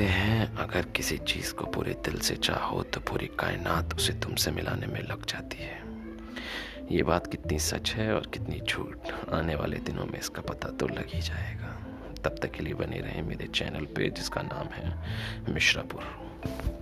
कहते हैं अगर किसी चीज़ को पूरे दिल से चाहो तो पूरी कायनात उसे तुमसे मिलाने में लग जाती है। ये बात कितनी सच है और कितनी झूठ, आने वाले दिनों में इसका पता तो लग ही जाएगा। तब तक के लिए बने रहें मेरे चैनल पे जिसका नाम है मिश्रापुर।